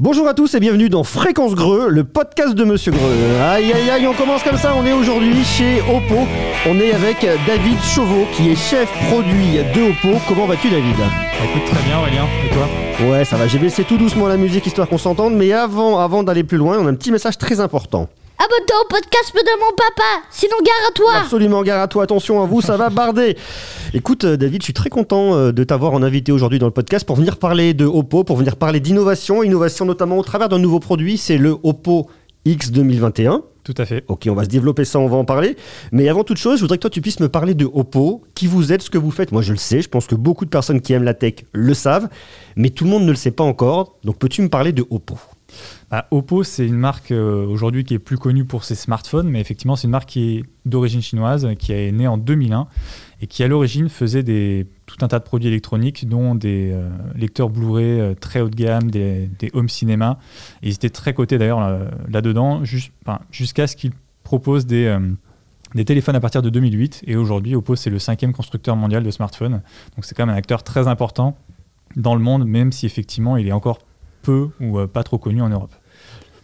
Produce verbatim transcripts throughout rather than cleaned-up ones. Bonjour à tous et bienvenue dans Fréquence Greux, le podcast de Monsieur Greux. Aïe aïe aïe, on commence comme ça, on est aujourd'hui chez Oppo. On est avec David Chauveau qui est chef produit de Oppo. Comment vas-tu David ? Écoute, très bien Aurélien, et toi ? Ouais, ça va, j'ai baissé tout doucement la musique histoire qu'on s'entende, mais avant, avant d'aller plus loin, on a un petit message très important. Abonne-toi au podcast de mon papa, sinon gare à toi. Absolument, gare à toi, attention à vous, ça va barder. Écoute David, je suis très content de t'avoir en invité aujourd'hui dans le podcast pour venir parler de Oppo, pour venir parler d'innovation, innovation notamment au travers d'un nouveau produit, c'est le Oppo X deux mille vingt et un. Tout à fait. Ok, on va se développer ça, on va en parler. Mais avant toute chose, je voudrais que toi, tu puisses me parler de Oppo, qui vous êtes, ce que vous faites. Moi, je le sais, je pense que beaucoup de personnes qui aiment la tech le savent, mais tout le monde ne le sait pas encore. Donc, peux-tu me parler de Oppo ? Bah, Oppo, c'est une marque euh, aujourd'hui qui est plus connue pour ses smartphones, mais effectivement, c'est une marque qui est d'origine chinoise, qui est née en deux mille un et qui, à l'origine, faisait des, tout un tas de produits électroniques, dont des euh, lecteurs Blu-ray euh, très haut de gamme, des, des home cinéma. Et ils étaient très cotés d'ailleurs là, là-dedans, jus- enfin, jusqu'à ce qu'ils proposent des... Euh, des téléphones à partir de deux mille huit, et aujourd'hui Oppo c'est le cinquième constructeur mondial de smartphones, donc c'est quand même un acteur très important dans le monde, même si effectivement il est encore peu ou euh, pas trop connu en Europe.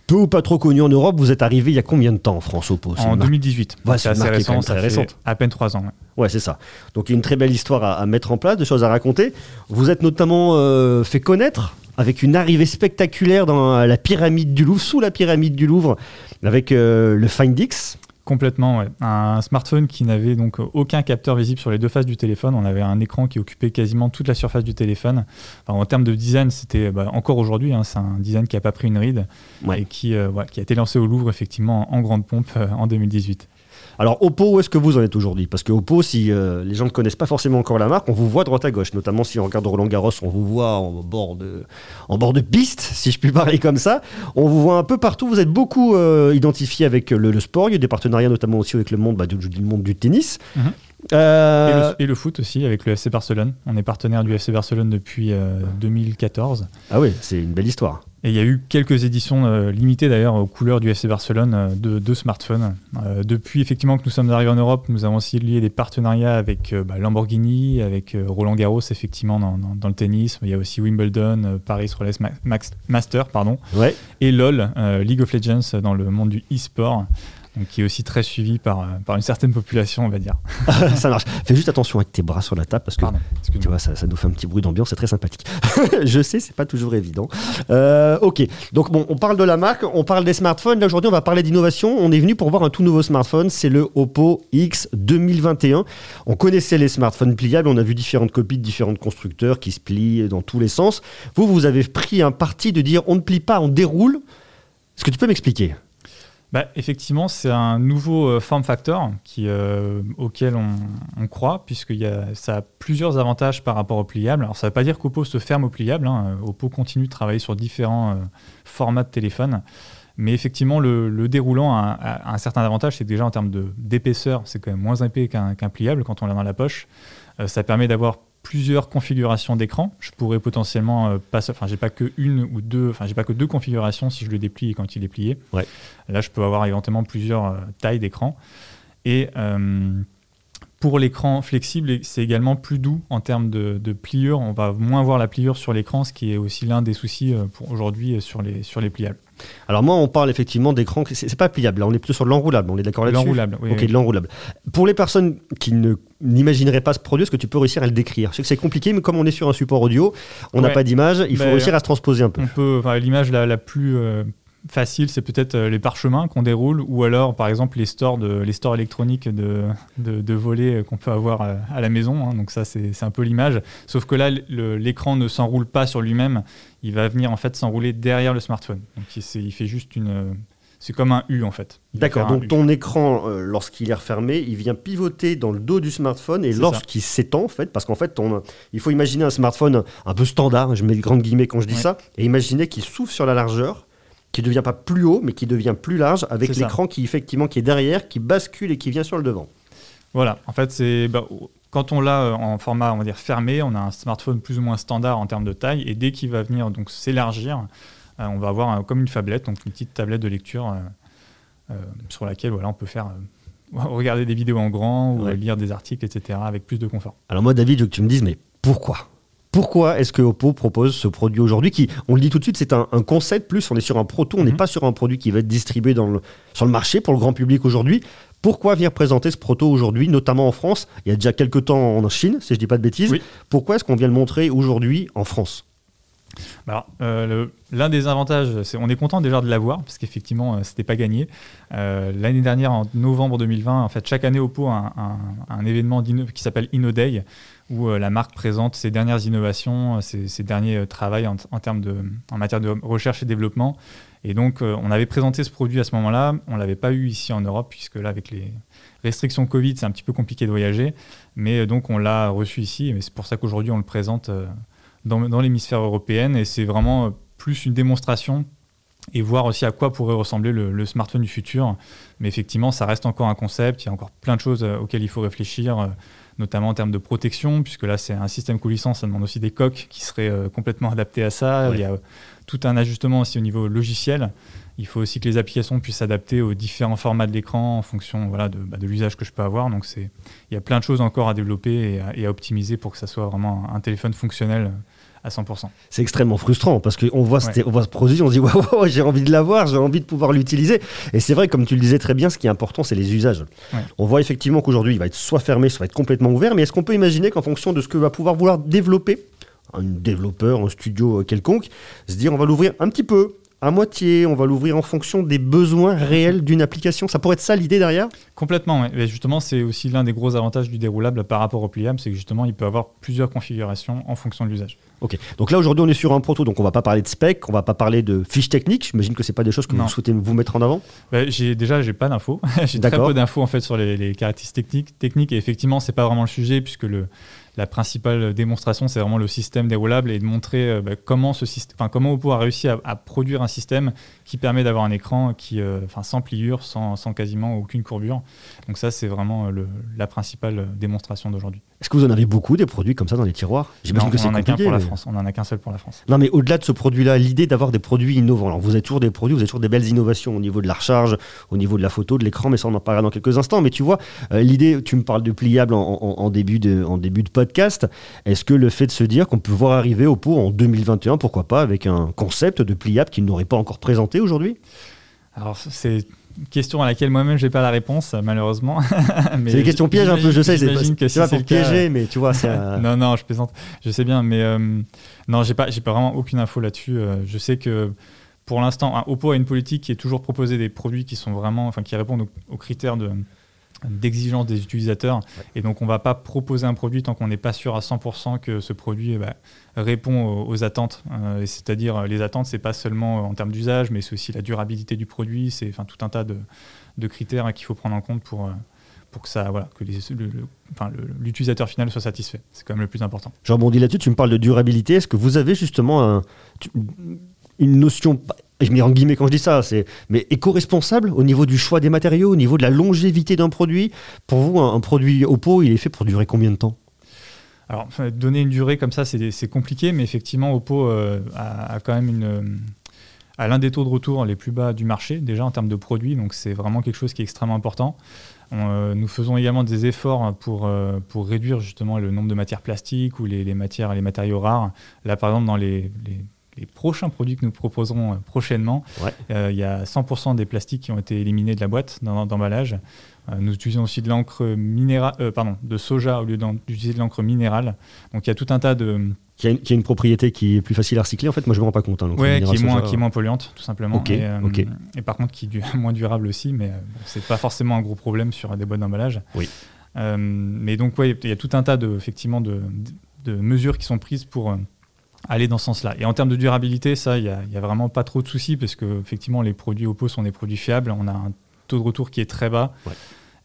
Peu ou pas trop connu en Europe, vous êtes arrivé il y a combien de temps en France Oppo ? En deux mille dix-huit, ouais, c'est, c'est assez récent, ça fait à peine trois ans. Ouais. Ouais, c'est ça. Donc il y a une très belle histoire à, à mettre en place, des choses à raconter. Vous êtes notamment euh, fait connaître avec une arrivée spectaculaire dans la pyramide du Louvre, sous la pyramide du Louvre, avec euh, le Find X. Complètement, ouais. Un smartphone qui n'avait donc aucun capteur visible sur les deux faces du téléphone. On avait un écran qui occupait quasiment toute la surface du téléphone. Enfin, en termes de design, c'était bah, encore aujourd'hui, hein, c'est un design qui n'a pas pris une ride, ouais. Et qui, euh, ouais, qui a été lancé au Louvre effectivement en grande pompe euh, en deux mille dix-huit. Alors Oppo, où est-ce que vous en êtes aujourd'hui ? Parce que Oppo, si euh, les gens ne connaissent pas forcément encore la marque, on vous voit droite à gauche, notamment si on regarde Roland-Garros, on vous voit en bord de, en bord de piste, si je puis parler comme ça. On vous voit un peu partout, vous êtes beaucoup euh, identifié avec le, le sport, il y a des partenariats notamment aussi avec le monde, bah, du, du monde du tennis. Mmh. Euh... Et, le, et le foot aussi, avec le F C Barcelone. On est partenaire du F C Barcelone depuis euh, deux mille quatorze. Ah oui, c'est une belle histoire. Et il y a eu quelques éditions euh, limitées d'ailleurs aux couleurs du F C Barcelone euh, de, de smartphones. Euh, depuis effectivement que nous sommes arrivés en Europe, nous avons aussi lié des partenariats avec euh, bah, Lamborghini, avec euh, Roland-Garros effectivement dans, dans, dans le tennis. Il y a aussi Wimbledon, euh, Paris Masters, pardon, ouais. Et LoL, euh, League of Legends dans le monde du e-sport. Donc, qui est aussi très suivi par, par une certaine population, on va dire. Ça marche. Fais juste attention avec tes bras sur la table, parce que Pardon, tu vois, ça, ça nous fait un petit bruit d'ambiance, c'est très sympathique. Je sais, c'est pas toujours évident. Euh, ok, donc bon, on parle de la marque, on parle des smartphones. Là, aujourd'hui, on va parler d'innovation. On est venu pour voir un tout nouveau smartphone, c'est le Oppo X deux mille vingt et un. On connaissait les smartphones pliables, on a vu différentes copies de différents constructeurs qui se plient dans tous les sens. Vous, vous avez pris un parti de dire, on ne plie pas, on déroule. Est-ce que tu peux m'expliquer ? Bah, effectivement, c'est un nouveau euh, form factor qui, euh, auquel on, on croit, puisque y a, ça a plusieurs avantages par rapport au pliable. Alors, ça ne veut pas dire qu'Oppo se ferme au pliable, hein. Oppo continue de travailler sur différents euh, formats de téléphone. Mais effectivement, le, le déroulant a, a un certain avantage, c'est que déjà en termes de, d'épaisseur, c'est quand même moins épais qu'un, qu'un pliable quand on l'a dans la poche. Euh, ça permet d'avoir plusieurs configurations d'écran. Je pourrais potentiellement euh, pas, enfin j'ai pas que une ou deux, enfin j'ai pas que deux configurations si je le déplie et quand il est plié. Ouais. Là, je peux avoir éventuellement plusieurs euh, tailles d'écran. Et euh, pour l'écran flexible, c'est également plus doux en termes de, de pliure. On va moins voir la pliure sur l'écran, ce qui est aussi l'un des soucis euh, pour aujourd'hui euh, sur les sur les pliables. Alors moi, on parle effectivement d'écran, c'est, c'est pas pliable, là, on est plutôt sur de l'enroulable, on est d'accord là-dessus ? L'enroulable, oui. Ok, oui. L'enroulable. Pour les personnes qui ne, n'imagineraient pas ce produit, est-ce que tu peux réussir à le décrire ? Je sais que c'est compliqué, mais comme on est sur un support audio, on n'a ouais. pas d'image, il bah, faut réussir à se transposer un peu. On peut, enfin, l'image la, la plus euh, facile, c'est peut-être les parchemins qu'on déroule, ou alors par exemple les stores, de, les stores électroniques de, de, de volets qu'on peut avoir à, à la maison, hein, donc ça c'est, c'est un peu l'image, sauf que là le, l'écran ne s'enroule pas sur lui-même, il va venir en fait s'enrouler derrière le smartphone. Donc il, c'est, il fait juste une, c'est comme un U en fait. Il D'accord. Donc ton écran, euh, lorsqu'il est refermé, il vient pivoter dans le dos du smartphone et c'est lorsqu'il ça. s'étend en fait, parce qu'en fait, on, il faut imaginer un smartphone un peu standard, je mets de grandes guillemets quand je dis ouais. ça, et imaginer qu'il s'ouvre sur la largeur, qu'il ne devient pas plus haut, mais qu'il devient plus large avec c'est l'écran ça. qui effectivement qui est derrière, qui bascule et qui vient sur le devant. Voilà. En fait, c'est bah, quand on l'a en format, on va dire, fermé, on a un smartphone plus ou moins standard en termes de taille. Et dès qu'il va venir donc, s'élargir, euh, on va avoir un, comme une phablette, donc une petite tablette de lecture euh, euh, sur laquelle voilà, on peut faire... Euh regarder des vidéos en grand ou ouais. lire des articles, et cetera avec plus de confort. Alors moi, David, je veux que tu me dises, mais pourquoi ? Pourquoi est-ce que Oppo propose ce produit aujourd'hui qui, on le dit tout de suite, c'est un, un concept plus, on est sur un proto, on n'est mmh. pas sur un produit qui va être distribué dans le, sur le marché pour le grand public aujourd'hui. Pourquoi venir présenter ce proto aujourd'hui, notamment en France? Il y a déjà quelques temps en Chine, si je ne dis pas de bêtises. Oui. Pourquoi est-ce qu'on vient le montrer aujourd'hui en France? Alors, euh, le, l'un des avantages, c'est on est content déjà de l'avoir, parce qu'effectivement, euh, c'était pas gagné. Euh, l'année dernière, en novembre deux mille vingt, en fait, chaque année, Oppo a un, un, un événement qui s'appelle Inno Day, où euh, la marque présente ses dernières innovations, ses, ses derniers euh, travaux en, en, termes de, en matière de recherche et développement. Et donc, euh, on avait présenté ce produit à ce moment-là. On ne l'avait pas eu ici en Europe, puisque là, avec les restrictions Covid, c'est un petit peu compliqué de voyager. Mais euh, donc, on l'a reçu ici. Mais c'est pour ça qu'aujourd'hui, on le présente euh, dans, dans l'hémisphère européenne. Et c'est vraiment euh, plus une démonstration et voir aussi à quoi pourrait ressembler le, le smartphone du futur. Mais effectivement, ça reste encore un concept. Il y a encore plein de choses euh, auxquelles il faut réfléchir, euh, notamment en termes de protection, puisque là, c'est un système coulissant. Ça demande aussi des coques qui seraient euh, complètement adaptées à ça. Oui. Il y a euh, tout un ajustement aussi au niveau logiciel. Il faut aussi que les applications puissent s'adapter aux différents formats de l'écran en fonction voilà, de, bah, de l'usage que je peux avoir. Donc c'est, il y a plein de choses encore à développer et à, et à optimiser pour que ça soit vraiment un téléphone fonctionnel à cent pour cent. C'est extrêmement frustrant parce qu'on voit, ouais. on voit ce produit, on se dit wow, « wow, j'ai envie de l'avoir, j'ai envie de pouvoir l'utiliser ». Et c'est vrai, comme tu le disais très bien, ce qui est important, c'est les usages. Ouais. On voit effectivement qu'aujourd'hui, il va être soit fermé, soit être complètement ouvert. Mais est-ce qu'on peut imaginer qu'en fonction de ce que va pouvoir vouloir développer un développeur, un studio quelconque, se dire on va l'ouvrir un petit peu, à moitié, on va l'ouvrir en fonction des besoins réels d'une application. Ça pourrait être ça l'idée derrière ? Complètement, oui. Justement, c'est aussi l'un des gros avantages du déroulable par rapport au pliable, c'est que justement, il peut avoir plusieurs configurations en fonction de l'usage. Ok, donc là aujourd'hui on est sur un proto, donc on ne va pas parler de spec, on ne va pas parler de fiches techniques, j'imagine que ce n'est pas des choses que non. vous souhaitez vous mettre en avant. Bah, j'ai, déjà, je n'ai pas d'infos, j'ai D'accord. très peu d'infos en fait, sur les, les caractéristiques techniques, techniques et effectivement, ce n'est pas vraiment le sujet puisque le... La principale démonstration, c'est vraiment le système déroulable et de montrer euh, bah, comment, ce syst- comment Oppo a réussi à, à produire un système qui permet d'avoir un écran qui, euh, sans pliure, sans, sans quasiment aucune courbure. Donc ça, c'est vraiment le, la principale démonstration d'aujourd'hui. Est-ce que vous en avez beaucoup des produits comme ça dans les tiroirs ? J'imagine non, que c'est compliqué. Mais... France, on n'en a qu'un seul pour la France. Non, mais au-delà de ce produit-là, l'idée d'avoir des produits innovants. Alors, vous avez toujours des produits, vous avez toujours des belles innovations au niveau de la recharge, au niveau de la photo, de l'écran, mais ça, on en parlera dans quelques instants. Mais tu vois, euh, l'idée, tu me parles de pliable en, en, en, début de, en début de podcast. Est-ce que le fait de se dire qu'on peut voir arriver Oppo en deux mille vingt et un, pourquoi pas, avec un concept de pliable qu'ils n'auraient pas encore présenté aujourd'hui ? Alors, c'est... question à laquelle moi-même j'ai pas la réponse malheureusement. mais c'est des questions pièges un peu, je sais, c'est pas, c'est si pas c'est pour piéger, cas, mais tu vois ça. non non, je plaisante, je sais bien, mais euh, non j'ai pas j'ai pas vraiment aucune info là-dessus. Euh, je sais que pour l'instant, hein, Oppo a une politique qui est toujours proposer des produits qui sont vraiment, enfin qui répondent aux, aux critères de d'exigence des utilisateurs, ouais. et donc on va pas proposer un produit tant qu'on n'est pas sûr à cent pour cent que ce produit eh ben, répond aux, aux attentes, euh, c'est-à-dire les attentes c'est pas seulement en termes d'usage mais c'est aussi la durabilité du produit, c'est enfin tout un tas de, de critères qu'il faut prendre en compte pour, pour que, ça, voilà, que les, le, le, enfin, le, l'utilisateur final soit satisfait, c'est quand même le plus important. Je rebondis là-dessus, tu me parles de durabilité, est-ce que vous avez justement un, une notion... Je mets en guillemets quand je dis ça, c'est mais éco-responsable au niveau du choix des matériaux, au niveau de la longévité d'un produit. Pour vous, un, un produit Oppo, il est fait pour durer combien de temps ? Alors, donner une durée comme ça, c'est, c'est compliqué, mais effectivement, Oppo euh, a, a quand même une, a l'un des taux de retour les plus bas du marché, déjà en termes de produits, donc c'est vraiment quelque chose qui est extrêmement important. On, euh, nous faisons également des efforts pour, euh, pour réduire justement le nombre de matières plastiques ou les, les, matières, les matériaux rares. Là, par exemple, dans les... les les prochains produits que nous proposerons prochainement, il ouais. euh, y a cent pour cent des plastiques qui ont été éliminés de la boîte d'emballage. Euh, nous utilisons aussi de l'encre minérale, euh, pardon, de soja au lieu d'utiliser de l'encre minérale. Donc il y a tout un tas de... Qui a, une, qui a une propriété qui est plus facile à recycler, en fait, moi je ne me rends pas compte. Hein, oui, qui, qui est moins polluante, tout simplement. Okay, et, euh, okay. et par contre, qui est du, moins durable aussi, mais euh, ce n'est pas forcément un gros problème sur des boîtes d'emballage. Oui. Euh, mais donc, ouais, il y a tout un tas de, effectivement, de, de mesures qui sont prises pour... Euh, aller dans ce sens-là. Et en termes de durabilité, ça, il n'y a, a vraiment pas trop de soucis parce que effectivement, les produits Oppo sont des produits fiables. On a un taux de retour qui est très bas. Ouais.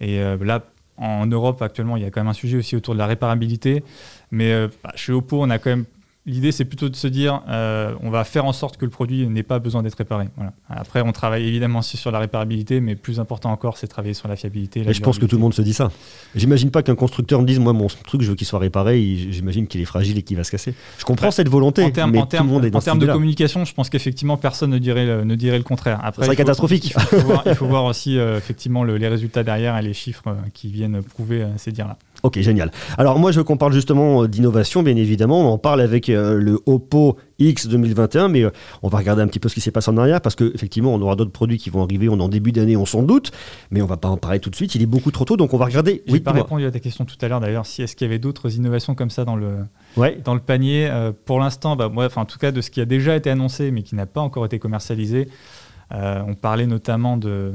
Et euh, là, en Europe, actuellement, il y a quand même un sujet aussi autour de la réparabilité. Mais euh, bah, chez Oppo, on a quand même... L'idée, c'est plutôt de se dire euh, on va faire en sorte que le produit n'ait pas besoin d'être réparé. Voilà. Après, on travaille évidemment aussi sur la réparabilité, mais plus important encore, c'est de travailler sur la fiabilité. La je pense que tout le monde se dit ça. J'imagine pas qu'un constructeur me dise « Moi, mon truc, je veux qu'il soit réparé. » J'imagine qu'il est fragile et qu'il va se casser. Je comprends Après, cette volonté, en terme, mais en terme, tout le monde est dans En termes de communication, je pense qu'effectivement, personne ne dirait le, ne dirait le contraire. Après, ça serait il faut, catastrophique. Il faut, il faut voir, il faut voir aussi euh, effectivement le, les résultats derrière et les chiffres euh, qui viennent prouver euh, ces dires-là. Ok, génial. Alors moi, je veux qu'on parle justement d'innovation, bien évidemment. On en parle avec euh, le Oppo X deux mille vingt et un, mais euh, on va regarder un petit peu ce qui s'est passé en arrière, parce qu'effectivement, on aura d'autres produits qui vont arriver. On est en début d'année, on s'en doute, mais on ne va pas en parler tout de suite. Il est beaucoup trop tôt, donc on va regarder. Je n'ai oui, pas répondu à ta question tout à l'heure, d'ailleurs, si est-ce qu'il y avait d'autres innovations comme ça dans le, ouais. dans le panier. Euh, pour l'instant, bah, moi, en tout cas, de ce qui a déjà été annoncé, mais qui n'a pas encore été commercialisé, euh, on parlait notamment de,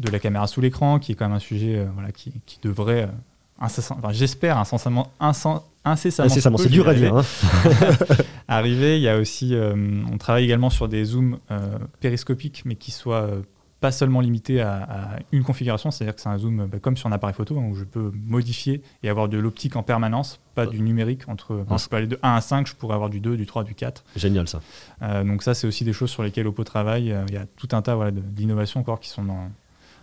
de la caméra sous l'écran, qui est quand même un sujet euh, voilà, qui, qui devrait... Euh, Enfin, j'espère incessamment, incessamment, incessamment c'est dur à dire. Hein. Arrivé, il y a aussi, euh, on travaille également sur des zooms euh, périscopiques, mais qui soient euh, pas seulement limités à, à une configuration, c'est-à-dire que c'est un zoom bah, comme sur un appareil photo, hein, où je peux modifier et avoir de l'optique en permanence, pas du numérique. Entre, ah, je peux aller de un à cinq, je pourrais avoir du deux, du trois, du quatre. Génial ça. Euh, donc ça, c'est aussi des choses sur lesquelles Oppo travaille. Il y a tout un tas voilà, de, d'innovations encore qui sont dans...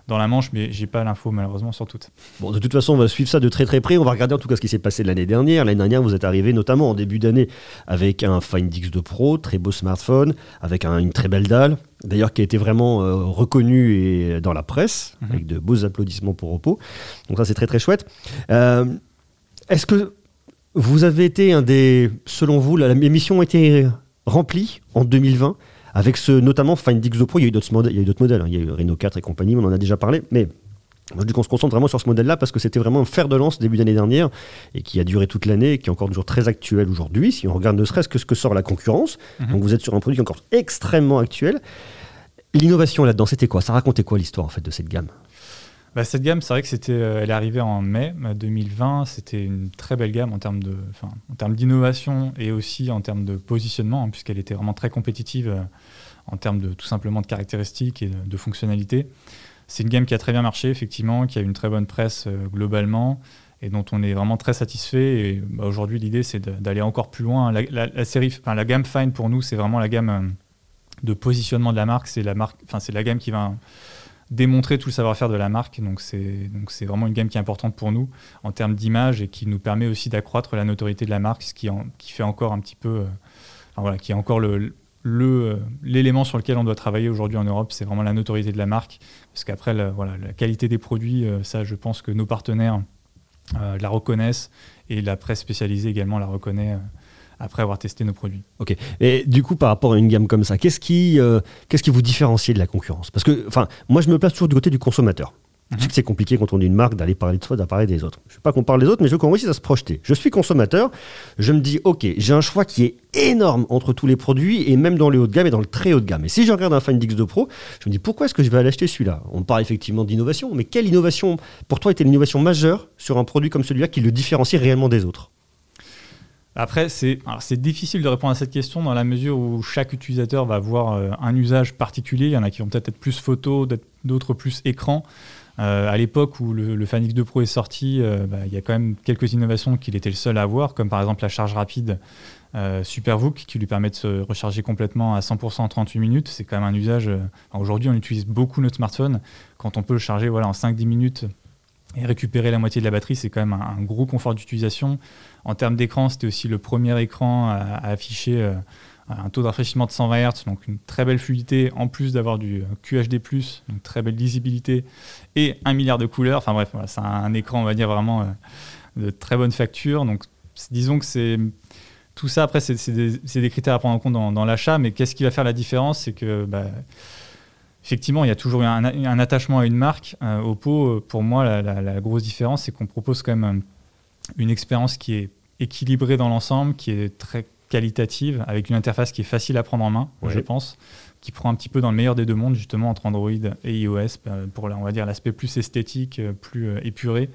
dans la manche, mais j'ai pas l'info malheureusement sur toutes. Bon, de toute façon, on va suivre ça de très très près. On va regarder en tout cas ce qui s'est passé l'année dernière. L'année dernière, vous êtes arrivé notamment en début d'année avec un Find X deux Pro, très beau smartphone, avec un, une très belle dalle, d'ailleurs qui a été vraiment euh, reconnu et, dans la presse, mm-hmm. avec de beaux applaudissements pour Oppo. Donc ça, c'est très très chouette. Euh, est-ce que vous avez été un des... Selon vous, la, la mission a été remplie en deux mille vingt ? Avec ce, notamment Find X deux Pro, il y a eu d'autres modèles, il y a eu, d'autres modèles, hein. Il y a eu Reno quatre et compagnie, on en a déjà parlé, mais moi, on se concentre vraiment sur ce modèle-là parce que c'était vraiment un fer de lance début d'année dernière et qui a duré toute l'année et qui est encore toujours très actuel aujourd'hui, si on regarde ne serait-ce que ce que sort la concurrence. Mm-hmm. Donc vous êtes sur un produit qui est encore extrêmement actuel. L'innovation là-dedans, c'était quoi? Ça racontait quoi l'histoire en fait de cette gamme? Bah, cette gamme, c'est vrai que c'était, euh, elle est arrivée en mai deux mille vingt. C'était une très belle gamme en termes de, enfin, en termes d'innovation et aussi en termes de positionnement, hein, puisqu'elle était vraiment très compétitive euh, en termes de tout simplement de caractéristiques et de, de fonctionnalités. C'est une gamme qui a très bien marché, effectivement, qui a une très bonne presse euh, globalement et dont on est vraiment très satisfait. Et bah, aujourd'hui, l'idée, c'est de, d'aller encore plus loin. La, la, la série, enfin, la gamme Find pour nous, c'est vraiment la gamme euh, de positionnement de la marque. C'est la marque, enfin, c'est la gamme qui va démontrer tout le savoir-faire de la marque, donc c'est, donc c'est vraiment une gamme qui est importante pour nous en termes d'image et qui nous permet aussi d'accroître la notoriété de la marque, ce qui, en, qui fait encore un petit peu, euh, enfin voilà, qui est encore le, le, l'élément sur lequel on doit travailler aujourd'hui en Europe, c'est vraiment la notoriété de la marque, parce qu'après la, voilà, la qualité des produits, euh, ça je pense que nos partenaires euh, la reconnaissent et la presse spécialisée également la reconnaît euh, après avoir testé nos produits. Ok. Et du coup, par rapport à une gamme comme ça, qu'est-ce qui, euh, qu'est-ce qui vous différencie de la concurrence? Parce que, enfin, moi, je me place toujours du côté du consommateur. Mm-hmm. Je sais que c'est compliqué quand on est une marque d'aller parler de soi, d'appareil des autres. Je ne veux pas qu'on parle des autres, mais je veux qu'on réussisse à se projeter. Je suis consommateur, je me dis, ok, j'ai un choix qui est énorme entre tous les produits, et même dans le haut de gamme et dans le très haut de gamme. Et si je regarde un Find X deux Pro, je me dis, pourquoi est-ce que je vais aller acheter celui-là? On parle effectivement d'innovation, mais quelle innovation, pour toi, était l'innovation majeure sur un produit comme celui-là qui le différencie réellement des autres? Après, c'est, alors c'est difficile de répondre à cette question dans la mesure où chaque utilisateur va avoir euh, un usage particulier. Il y en a qui vont peut-être être plus photo, d'autres plus écran. Euh, à l'époque où le, le Find X deux Pro est sorti, euh, bah, il y a quand même quelques innovations qu'il était le seul à avoir, comme par exemple la charge rapide euh, SuperVOOC qui lui permet de se recharger complètement à cent pour cent en trente-huit minutes. C'est quand même un usage... Euh, aujourd'hui, on utilise beaucoup notre smartphone. Quand on peut le charger voilà, en cinq à dix minutes... et récupérer la moitié de la batterie, c'est quand même un, un gros confort d'utilisation. En termes d'écran, c'était aussi le premier écran à, à afficher euh, un taux de rafraîchissement de cent vingt hertz, donc une très belle fluidité, en plus d'avoir du Q H D plus, donc très belle lisibilité, et un milliard de couleurs. Enfin bref, voilà, c'est un, un écran, on va dire, vraiment euh, de très bonne facture. Donc disons que c'est... Tout ça, après, c'est, c'est, des, c'est des critères à prendre en compte dans, dans l'achat, mais qu'est-ce qui va faire la différence? C'est que... Bah, effectivement, il y a toujours un, un attachement à une marque. Euh, Oppo, pour moi, la, la, la grosse différence, c'est qu'on propose quand même une expérience qui est équilibrée dans l'ensemble, qui est très qualitative, avec une interface qui est facile à prendre en main, ouais. je pense, qui prend un petit peu dans le meilleur des deux mondes, justement, entre Android et iOS, pour, on va dire, l'aspect plus esthétique, plus épuré.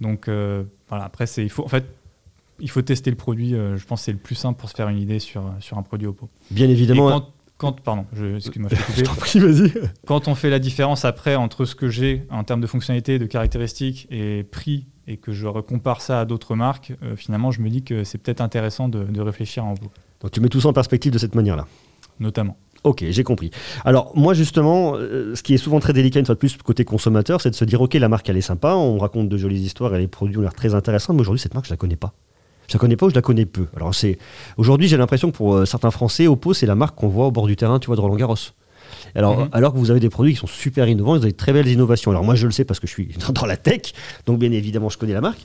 Donc, euh, voilà, après, c'est, il faut... En fait, il faut tester le produit. Je pense que c'est le plus simple pour se faire une idée sur, sur un produit Oppo. Bien évidemment... Quand, pardon, je, excuse-moi, je t'ai coupé. Je t'en prie, vas-y. Quand on fait la différence après entre ce que j'ai en termes de fonctionnalités, de caractéristiques et prix, et que je compare ça à d'autres marques, euh, finalement, je me dis que c'est peut-être intéressant de, de réfléchir en Oppo. Donc tu mets tout ça en perspective de cette manière-là. Notamment. Ok, j'ai compris. Alors moi justement, euh, ce qui est souvent très délicat une fois de plus côté consommateur, c'est de se dire ok, la marque elle est sympa, on raconte de jolies histoires, elle est produite, on a l'air très intéressant, mais aujourd'hui cette marque je la connais pas. Je la connais pas ou je la connais peu. Alors c'est aujourd'hui j'ai l'impression que pour euh, certains Français, Oppo c'est la marque qu'on voit au bord du terrain, tu vois, de Roland-Garros. Alors, mmh. alors que vous avez des produits qui sont super innovants, vous avez de très belles innovations. Alors moi, je le sais parce que je suis dans la tech, donc bien évidemment, je connais la marque.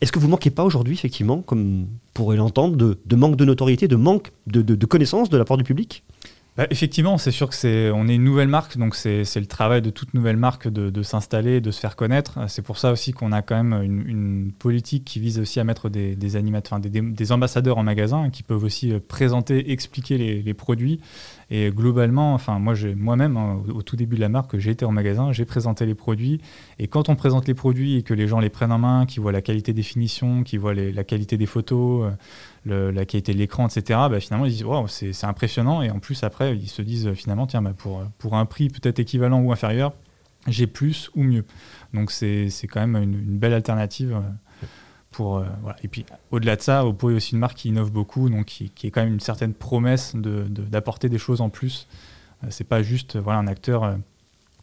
Est-ce que vous ne manquez pas aujourd'hui, effectivement, comme pourrait l'entendre, de, de manque de notoriété, de manque de, de, de connaissance de la part du public ? Bah, effectivement, c'est sûr que c'est, on est une nouvelle marque, donc c'est, c'est le travail de toute nouvelle marque de, de s'installer, de se faire connaître. C'est pour ça aussi qu'on a quand même une, une politique qui vise aussi à mettre des, des, animateurs, des, des ambassadeurs en magasin qui peuvent aussi présenter, expliquer les, les produits. Et globalement, enfin, moi, j'ai, moi-même, hein, au, au tout début de la marque, j'ai été en magasin, j'ai présenté les produits. Et quand on présente les produits et que les gens les prennent en main, qu'ils voient la qualité des finitions, qu'ils voient les, la qualité des photos, le, la qualité de l'écran, et cetera, bah, finalement, ils disent wow, « c'est, c'est impressionnant ». Et en plus, après, ils se disent finalement « tiens, bah, pour, pour un prix peut-être équivalent ou inférieur, j'ai plus ou mieux ». Donc, c'est, c'est quand même une, une belle alternative. Pour, euh, voilà. Et puis au-delà de ça, Oppo est aussi une marque qui innove beaucoup, donc qui, qui est quand même une certaine promesse de, de, d'apporter des choses en plus. Euh, c'est pas juste voilà, un acteur euh,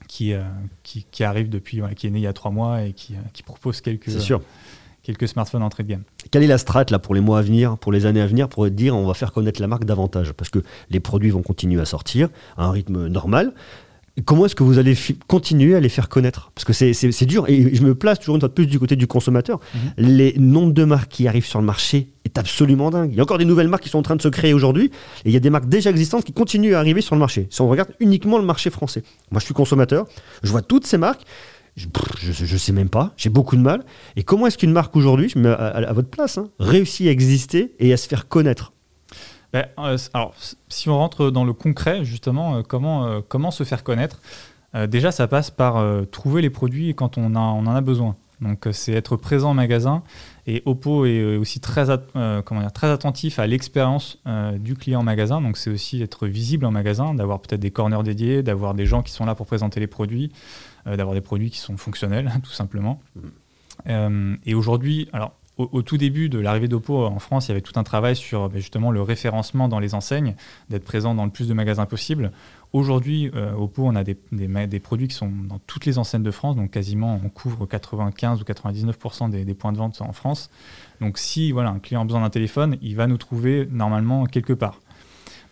qui, euh, qui, qui arrive depuis, voilà, qui est né il y a trois mois et qui, euh, qui propose quelques, euh, quelques smartphones entrée de gamme. Quelle est la strat là, pour les mois à venir, pour les années à venir, pour dire on va faire connaître la marque davantage ? Parce que les produits vont continuer à sortir à un rythme normal. Comment est-ce que vous allez fi- continuer à les faire connaître ? Parce que c'est, c'est, c'est dur, et je me place toujours une fois de plus du côté du consommateur. Mmh. Les nombres de marques qui arrivent sur le marché est absolument dingue. Il y a encore des nouvelles marques qui sont en train de se créer aujourd'hui, et il y a des marques déjà existantes qui continuent à arriver sur le marché. Si on regarde uniquement le marché français. Moi, je suis consommateur, je vois toutes ces marques, je ne sais même pas, j'ai beaucoup de mal. Et comment est-ce qu'une marque aujourd'hui, je me mets à, à, à votre place, hein, réussit à exister et à se faire connaître ? Ben, euh, alors, si on rentre dans le concret, justement, euh, comment, euh, comment se faire connaître ? euh, Déjà, ça passe par euh, trouver les produits quand on, a, on en a besoin. Donc, euh, c'est être présent en magasin. Et Oppo est euh, aussi très, at- euh, comment dire, très attentif à l'expérience euh, du client en magasin. Donc, c'est aussi être visible en magasin, d'avoir peut-être des corners dédiés, d'avoir des gens qui sont là pour présenter les produits, euh, d'avoir des produits qui sont fonctionnels, tout simplement. Euh, et aujourd'hui... alors. Au, au tout début de l'arrivée d'Oppo en France, il y avait tout un travail sur ben justement le référencement dans les enseignes, d'être présent dans le plus de magasins possible. Aujourd'hui, euh, Oppo, on a des, des, des produits qui sont dans toutes les enseignes de France, donc quasiment on couvre quatre-vingt-quinze ou quatre-vingt-dix-neuf pour cent des, des points de vente en France. Donc si voilà, un client a besoin d'un téléphone, il va nous trouver normalement quelque part.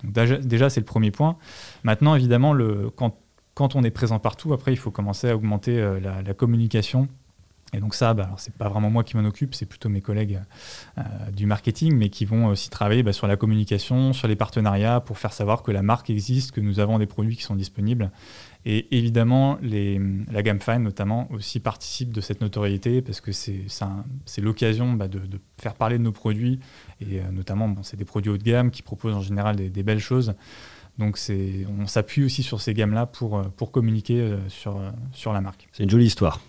Donc, déjà, déjà, c'est le premier point. Maintenant, évidemment, le, quand, quand on est présent partout, après, il faut commencer à augmenter euh, la, la communication. Et donc ça, bah, alors c'est pas vraiment moi qui m'en occupe, c'est plutôt mes collègues euh, du marketing, mais qui vont aussi travailler bah, sur la communication, sur les partenariats, pour faire savoir que la marque existe, que nous avons des produits qui sont disponibles. Et évidemment, les, la gamme Find notamment aussi participe de cette notoriété, parce que c'est, c'est, un, c'est l'occasion bah, de, de faire parler de nos produits, et euh, notamment, bon, c'est des produits haut de gamme qui proposent en général des, des belles choses. Donc c'est, on s'appuie aussi sur ces gammes-là pour, pour communiquer sur, sur la marque. C'est une jolie histoire.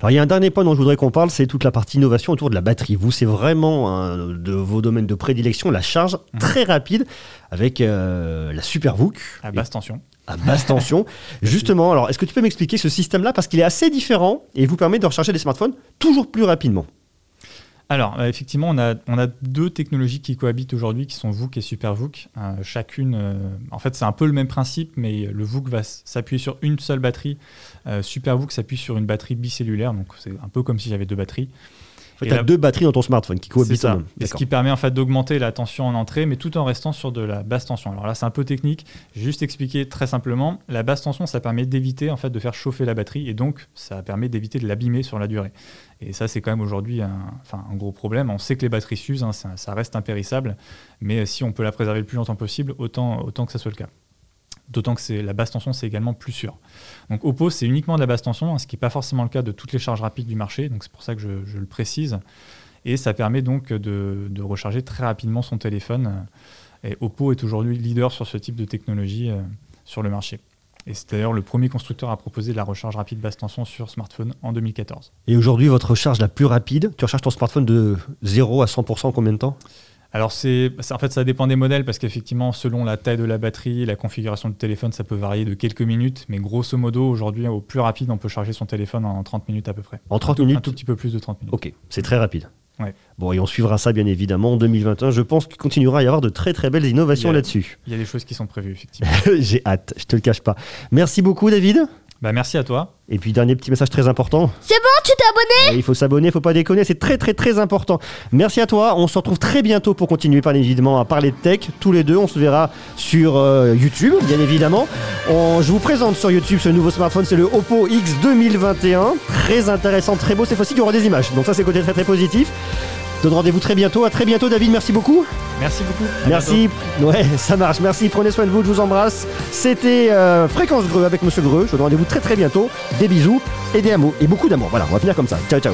Alors, il y a un dernier point dont je voudrais qu'on parle, c'est toute la partie innovation autour de la batterie. Vous, c'est vraiment un de vos domaines de prédilection, la charge mmh. très rapide avec euh, la SuperVOOC. À basse tension. À basse tension. Justement, alors, est-ce que tu peux m'expliquer ce système-là ? Parce qu'il est assez différent et vous permet de recharger des smartphones toujours plus rapidement. Alors, euh, effectivement, on a, on a deux technologies qui cohabitent aujourd'hui, qui sont VOOC et SuperVOOC. Euh, chacune, euh, en fait, c'est un peu le même principe, mais le VOOC va s'appuyer sur une seule batterie. Euh, SuperVOOC s'appuie sur une batterie bicellulaire, donc c'est un peu comme si j'avais deux batteries. En fait, tu as la... deux batteries dans ton smartphone qui cohabitent. C'est ça, et ce qui permet en fait, d'augmenter la tension en entrée, mais tout en restant sur de la basse tension. Alors là, c'est un peu technique, j'ai juste expliqué très simplement. La basse tension, ça permet d'éviter en fait, de faire chauffer la batterie, et donc ça permet d'éviter de l'abîmer sur la durée. Et ça, c'est quand même aujourd'hui un, enfin, un gros problème. On sait que les batteries s'usent, hein, ça, ça reste impérissable, mais si on peut la préserver le plus longtemps possible, autant, autant que ça soit le cas. D'autant que c'est, la basse tension, c'est également plus sûr. Donc Oppo, c'est uniquement de la basse tension, hein, ce qui n'est pas forcément le cas de toutes les charges rapides du marché, donc c'est pour ça que je, je le précise. Et ça permet donc de, de recharger très rapidement son téléphone. Et Oppo est aujourd'hui leader sur ce type de technologie euh, sur le marché. Et c'est d'ailleurs le premier constructeur à proposer de la recharge rapide basse tension sur smartphone en deux mille quatorze. Et aujourd'hui, votre recharge la plus rapide, tu recharges ton smartphone de zéro à cent pour cent en combien de temps ? Alors, c'est, en fait, ça dépend des modèles parce qu'effectivement, selon la taille de la batterie, la configuration du téléphone, ça peut varier de quelques minutes. Mais grosso modo, aujourd'hui, au plus rapide, on peut charger son téléphone en trente minutes à peu près. En trente minutes ? Un tout petit peu plus de trente minutes. Ok, c'est très rapide. Ouais. Bon, et on suivra ça bien évidemment en deux mille vingt et un. Je pense qu'il continuera à y avoir de très très belles innovations a, là-dessus. Il y a des choses qui sont prévues, effectivement. J'ai hâte, je te le cache pas. Merci beaucoup, David. Bah, merci à toi. Et puis, dernier petit message très important. C'est bon, tu t'es abonné ? Il faut s'abonner, il ne faut pas déconner, c'est très très très important. Merci à toi, on se retrouve très bientôt pour continuer, bien évidemment, à parler de tech. Tous les deux, on se verra sur euh, YouTube, bien évidemment. On, je vous présente sur YouTube ce nouveau smartphone, c'est le Oppo X deux mille vingt et un. Très intéressant, très beau, cette fois-ci, il y aura des images. Donc ça, c'est côté très très positif. Je donne rendez-vous très bientôt. À très bientôt, David. Merci beaucoup. Merci beaucoup. À merci. Bientôt. Ouais, ça marche. Merci. Prenez soin de vous. Je vous embrasse. C'était euh, Fréquence Greux avec Monsieur Greux. Je vous donne rendez-vous très très bientôt. Des bisous et des amours. Et beaucoup d'amour. Voilà, on va finir comme ça. Ciao, ciao.